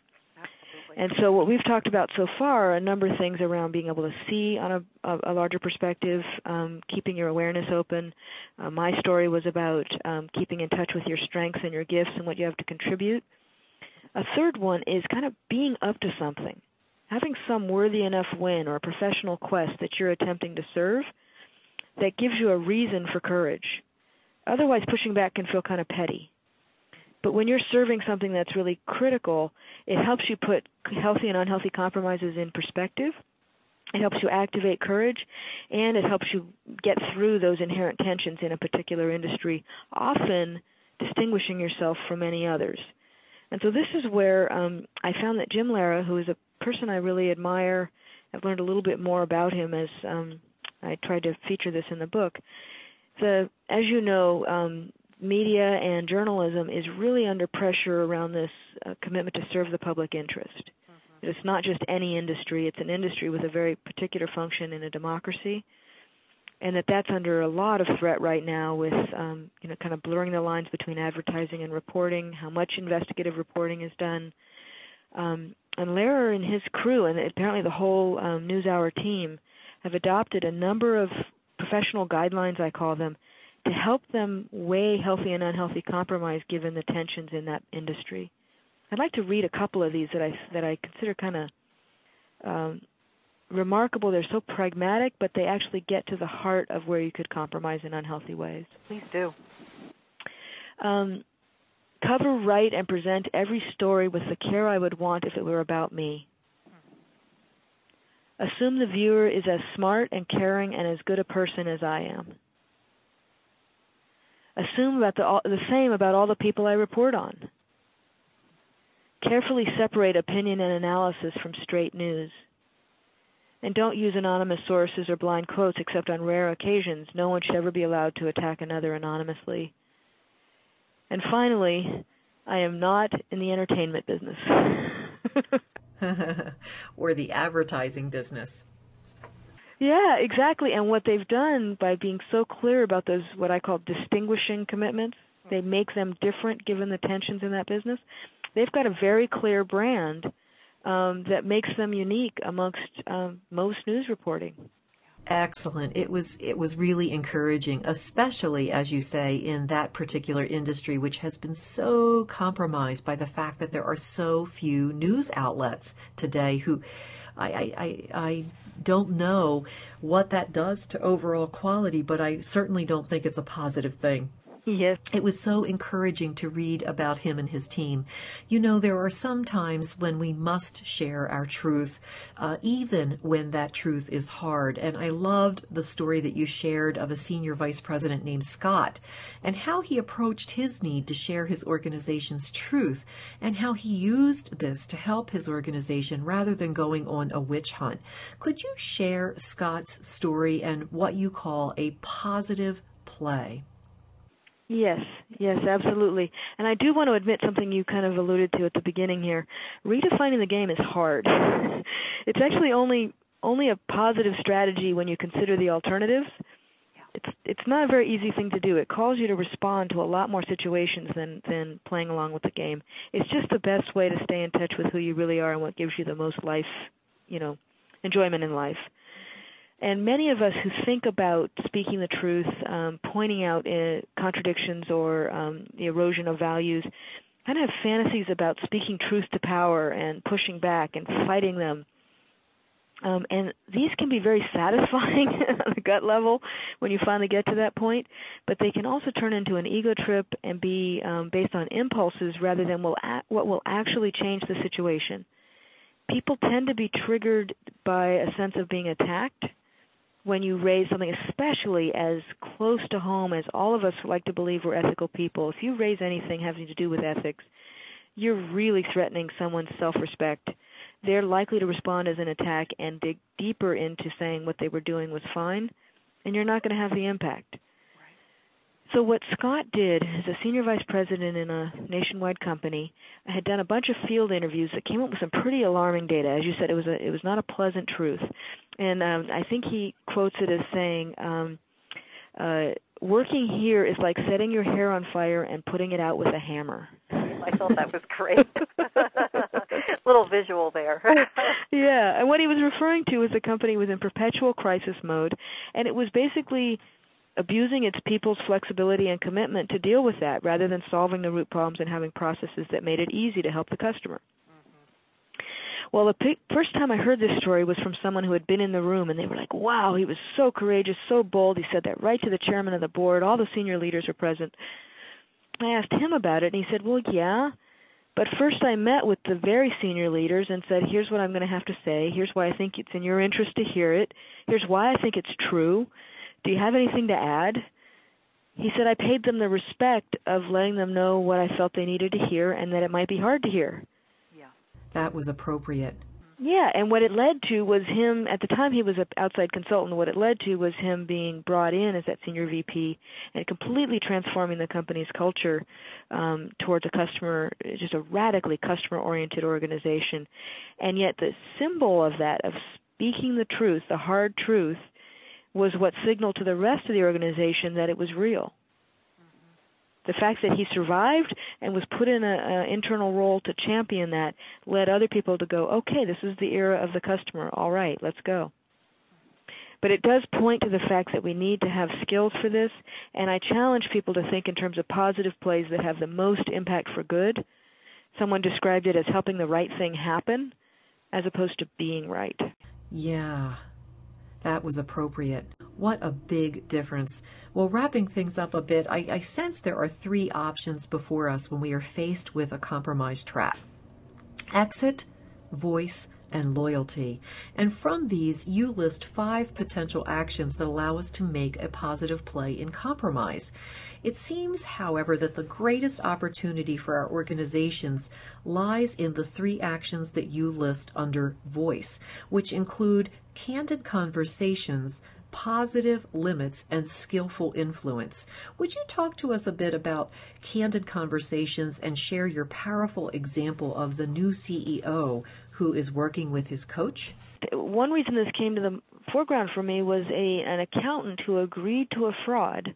Absolutely. And so what we've talked about so far are a number of things around being able to see on a, a larger perspective, um, keeping your awareness open. Uh, my story was about um, keeping in touch with your strengths and your gifts and what you have to contribute. A third one is kind of being up to something, having some worthy enough win or a professional quest that you're attempting to serve that gives you a reason for courage. Otherwise, pushing back can feel kind of petty. But when you're serving something that's really critical, it helps you put healthy and unhealthy compromises in perspective. It helps you activate courage, and it helps you get through those inherent tensions in a particular industry, often distinguishing yourself from many others. And so this is where um, I found that Jim Lehrer, who is a person I really admire, I've learned a little bit more about him as um, I tried to feature this in the book. The, as you know, um, media and journalism is really under pressure around this uh, commitment to serve the public interest. Mm-hmm. It's not just any industry. It's an industry with a very particular function in a democracy, and that that's under a lot of threat right now with um, you know, kind of blurring the lines between advertising and reporting, how much investigative reporting is done. Um, and Lehrer and his crew, and apparently the whole um, NewsHour team, have adopted a number of professional guidelines, I call them, to help them weigh healthy and unhealthy compromise given the tensions in that industry. I'd like to read a couple of these that I, that I consider kind of um, remarkable. They're so pragmatic, but they actually get to the heart of where you could compromise in unhealthy ways. Please do. Um, cover, write, and present every story with the care I would want if it were about me. Assume the viewer is as smart and caring and as good a person as I am. Assume about the, all, the same about all the people I report on. Carefully separate opinion and analysis from straight news. And don't use anonymous sources or blind quotes except on rare occasions. No one should ever be allowed to attack another anonymously. And finally, I am not in the entertainment business. Or the advertising business. Yeah, exactly. And what they've done by being so clear about those, what I call distinguishing commitments, they make them different given the tensions in that business. They've got a very clear brand um, that makes them unique amongst um, most news reporting. Excellent. It was it was really encouraging, especially, as you say, in that particular industry, which has been so compromised by the fact that there are so few news outlets today who I, I, I don't know what that does to overall quality, but I certainly don't think it's a positive thing. Yes. It was so encouraging to read about him and his team. You know, there are some times when we must share our truth, uh, even when that truth is hard. And I loved the story that you shared of a senior vice president named Scott and how he approached his need to share his organization's truth and how he used this to help his organization rather than going on a witch hunt. Could you share Scott's story and what you call a positive play? Yes, yes, absolutely. And I do want to admit something you kind of alluded to at the beginning here. Redefining the game is hard. It's actually only only a positive strategy when you consider the alternatives. It's it's not a very easy thing to do. It calls you to respond to a lot more situations than, than playing along with the game. It's just the best way to stay in touch with who you really are and what gives you the most life, you know, enjoyment in life. And many of us who think about speaking the truth, um, pointing out uh, contradictions or um, the erosion of values, kind of have fantasies about speaking truth to power and pushing back and fighting them. Um, and these can be very satisfying on the gut level when you finally get to that point, but they can also turn into an ego trip and be um, based on impulses rather than what will actually change the situation. People tend to be triggered by a sense of being attacked when you raise something, especially as close to home as all of us like to believe we're ethical people. If you raise anything having to do with ethics, you're really threatening someone's self-respect. They're likely to respond as an attack and dig deeper into saying what they were doing was fine, and you're not going to have the impact. Right. So what Scott did as a senior vice president in a nationwide company, I had done a bunch of field interviews that came up with some pretty alarming data. As you said, it was a, it was not a pleasant truth. And um, I think he quotes it as saying, um, uh, working here is like setting your hair on fire and putting it out with a hammer. I thought that was great. Little visual there. Yeah, and what he was referring to was the company was in perpetual crisis mode, and it was basically abusing its people's flexibility and commitment to deal with that rather than solving the root problems and having processes that made it easy to help the customer. Mm-hmm. Well, the pe- first time I heard this story was from someone who had been in the room, and they were like, wow, he was so courageous, so bold. He said that right to the chairman of the board. All the senior leaders were present. I asked him about it, and he said, well, yeah, but first I met with the very senior leaders and said, here's what I'm going to have to say. Here's why I think it's in your interest to hear it. Here's why I think it's true. Do you have anything to add? He said, I paid them the respect of letting them know what I felt they needed to hear and that it might be hard to hear. Yeah, that was appropriate. Yeah, and what it led to was him, at the time he was an outside consultant, what it led to was him being brought in as that senior V P and completely transforming the company's culture um, towards a customer, just a radically customer-oriented organization. And yet the symbol of that, of speaking the truth, the hard truth, was what signaled to the rest of the organization that it was real. The fact that he survived and was put in an internal role to champion that led other people to go, okay, this is the era of the customer. All right, let's go. But it does point to the fact that we need to have skills for this, and I challenge people to think in terms of positive plays that have the most impact for good. Someone described it as helping the right thing happen as opposed to being right. Yeah. That was appropriate. What a big difference. Well, wrapping things up a bit, I, I sense there are three options before us when we are faced with a compromise trap. Exit, voice, and loyalty. And from these, you list five potential actions that allow us to make a positive play in compromise. It seems, however, that the greatest opportunity for our organizations lies in the three actions that you list under voice, which include candid conversations, positive limits, and skillful influence. Would you talk to us a bit about candid conversations and share your powerful example of the new C E O who is working with his coach? One reason this came to the foreground for me was a an accountant who agreed to a fraud.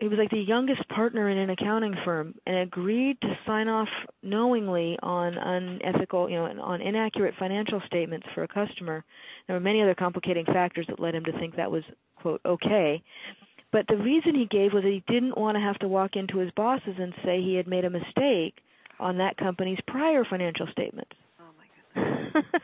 He was like the youngest partner in an accounting firm and agreed to sign off knowingly on unethical, you know, on inaccurate financial statements for a customer. There were many other complicating factors that led him to think that was, quote, okay. But the reason he gave was that he didn't want to have to walk into his bosses and say he had made a mistake on that company's prior financial statements. Oh, my goodness.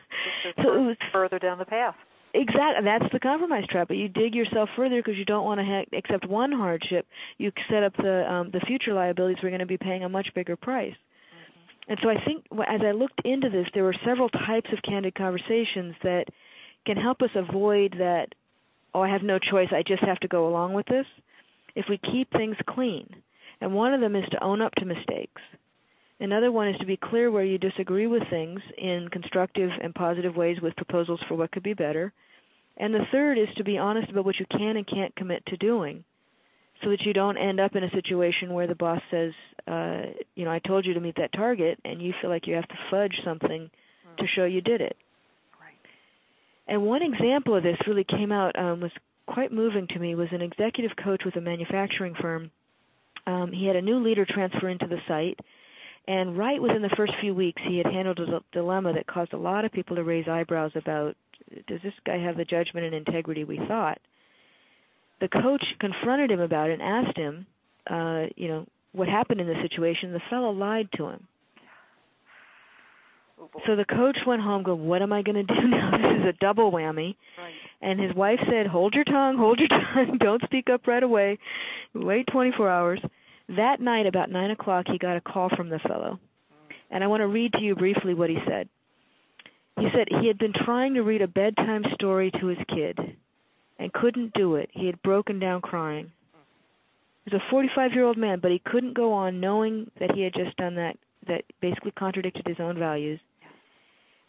So it was further down the path. Exactly. That's the compromise trap. But you dig yourself further because you don't want to ha- accept one hardship. You set up the um, the future liabilities. We're going to be paying a much bigger price. Mm-hmm. And so I think as I looked into this, there were several types of candid conversations that can help us avoid that, oh, I have no choice. I just have to go along with this. If we keep things clean. And one of them is to own up to mistakes. Another one is to be clear where you disagree with things in constructive and positive ways with proposals for what could be better. And the third is to be honest about what you can and can't commit to doing so that you don't end up in a situation where the boss says, uh, you know, I told you to meet that target, and you feel like you have to fudge something mm. to show you did it. Right. And one example of this really came out, um, was quite moving to me, was an executive coach with a manufacturing firm. Um, he had a new leader transfer into the site. And right within the first few weeks, he had handled a dilemma that caused a lot of people to raise eyebrows about does this guy have the judgment and integrity we thought? The coach confronted him about it and asked him, uh, you know, what happened in the situation. The fellow lied to him. Oh, so the coach went home going, what am I going to do now? This is a double whammy. Right. And his wife said, hold your tongue, hold your tongue, don't speak up right away, wait twenty-four hours. That night about nine o'clock he got a call from the fellow. And I want to read to you briefly what he said. He said he had been trying to read a bedtime story to his kid and couldn't do it. He had broken down crying. He was a forty-five-year-old man, but he couldn't go on knowing that he had just done that, that basically contradicted his own values.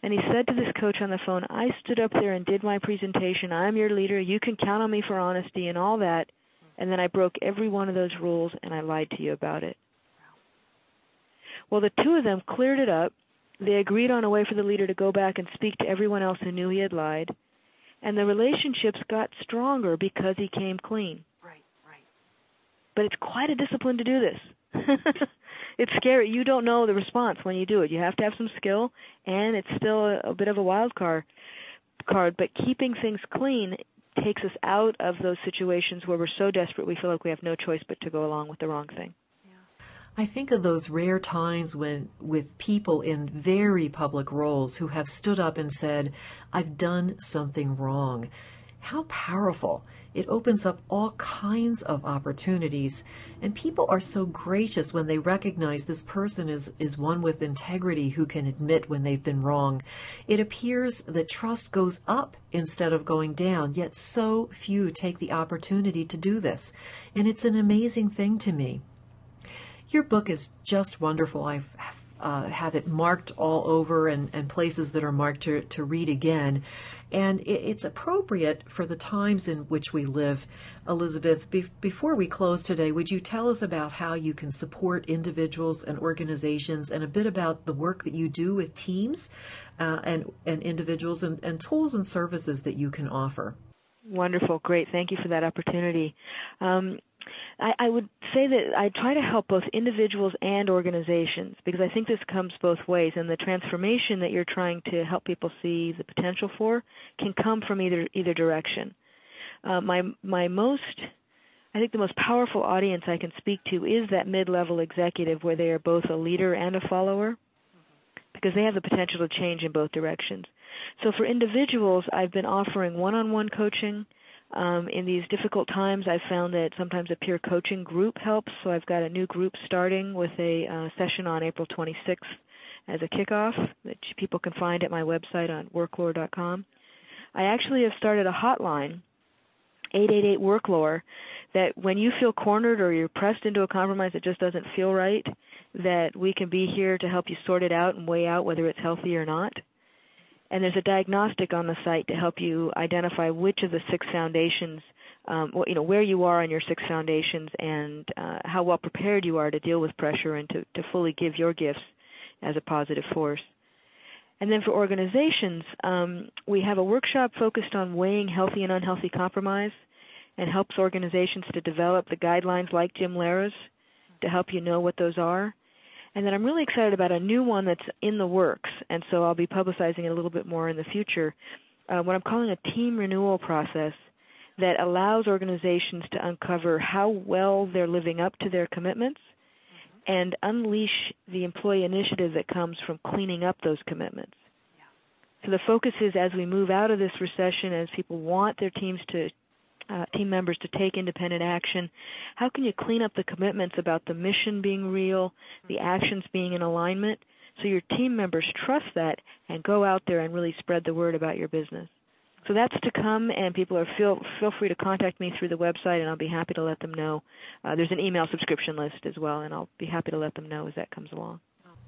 And he said to this coach on the phone, I stood up there and did my presentation. I'm your leader. You can count on me for honesty and all that. And then I broke every one of those rules, and I lied to you about it. Well, the two of them cleared it up. They agreed on a way for the leader to go back and speak to everyone else who knew he had lied. And the relationships got stronger because he came clean. Right, right. But it's quite a discipline to do this. It's scary. You don't know the response when you do it. You have to have some skill, and it's still a, a bit of a wild card, card. But keeping things clean takes us out of those situations where we're so desperate we feel like we have no choice but to go along with the wrong thing. I think of those rare times when, with people in very public roles who have stood up and said, I've done something wrong. How powerful. It opens up all kinds of opportunities. And people are so gracious when they recognize this person is, is one with integrity who can admit when they've been wrong. It appears that trust goes up instead of going down, yet so few take the opportunity to do this. And it's an amazing thing to me. Your book is just wonderful. I uh, have it marked all over and, and places that are marked to, to read again. And it, it's appropriate for the times in which we live. Elizabeth, be, before we close today, would you tell us about how you can support individuals and organizations and a bit about the work that you do with teams uh, and, and individuals and, and tools and services that you can offer? Wonderful. Great. Thank you for that opportunity. Um, I, I would say that I try to help both individuals and organizations because I think this comes both ways, and the transformation that you're trying to help people see the potential for can come from either either direction. Uh, my my most, I think the most powerful audience I can speak to is that mid-level executive where they are both a leader and a follower mm-hmm. because they have the potential to change in both directions. So for individuals, I've been offering one-on-one coaching. Um, in these difficult times, I've found that sometimes a peer coaching group helps, so I've got a new group starting with a uh, session on April twenty-sixth as a kickoff, which people can find at my website on worklore dot com. I actually have started a hotline, eight eight eight worklore, that when you feel cornered or you're pressed into a compromise that just doesn't feel right, that we can be here to help you sort it out and weigh out whether it's healthy or not. And there's a diagnostic on the site to help you identify which of the six foundations, um, well, you know, where you are on your six foundations and uh, how well prepared you are to deal with pressure and to, to fully give your gifts as a positive force. And then for organizations, um, we have a workshop focused on weighing healthy and unhealthy compromise and helps organizations to develop the guidelines like Jim Lehrer's to help you know what those are. And then I'm really excited about a new one that's in the works, and so I'll be publicizing it a little bit more in the future, uh, what I'm calling a team renewal process that allows organizations to uncover how well they're living up to their commitments mm-hmm. and unleash the employee initiative that comes from cleaning up those commitments. Yeah. So the focus is as we move out of this recession, as people want their teams to Uh, team members to take independent action, how can you clean up the commitments about the mission being real, the actions being in alignment, so your team members trust that and go out there and really spread the word about your business. So that's to come, and people are feel feel free to contact me through the website, and I'll be happy to let them know. Uh, there's an email subscription list as well, and I'll be happy to let them know as that comes along.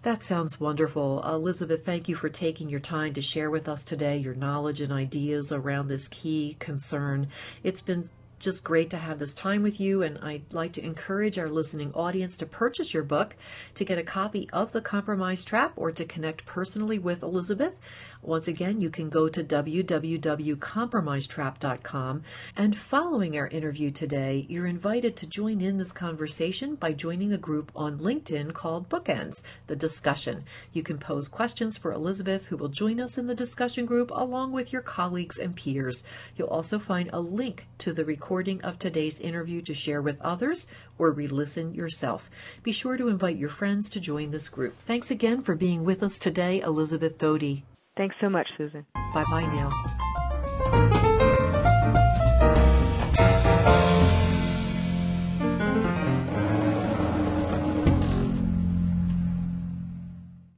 That sounds wonderful. Elizabeth, thank you for taking your time to share with us today your knowledge and ideas around this key concern. It's been just great to have this time with you, and I'd like to encourage our listening audience to purchase your book, to get a copy of The Compromise Trap, or to connect personally with Elizabeth. Once again, you can go to w w w dot compromise trap dot com, and following our interview today, you're invited to join in this conversation by joining a group on LinkedIn called Bookends, The Discussion. You can pose questions for Elizabeth, who will join us in the discussion group along with your colleagues and peers. You'll also find a link to the recording recording of today's interview to share with others or re-listen yourself. Be sure to invite your friends to join this group. Thanks again for being with us today, Elizabeth Doty. Thanks so much, Susan. Bye-bye now.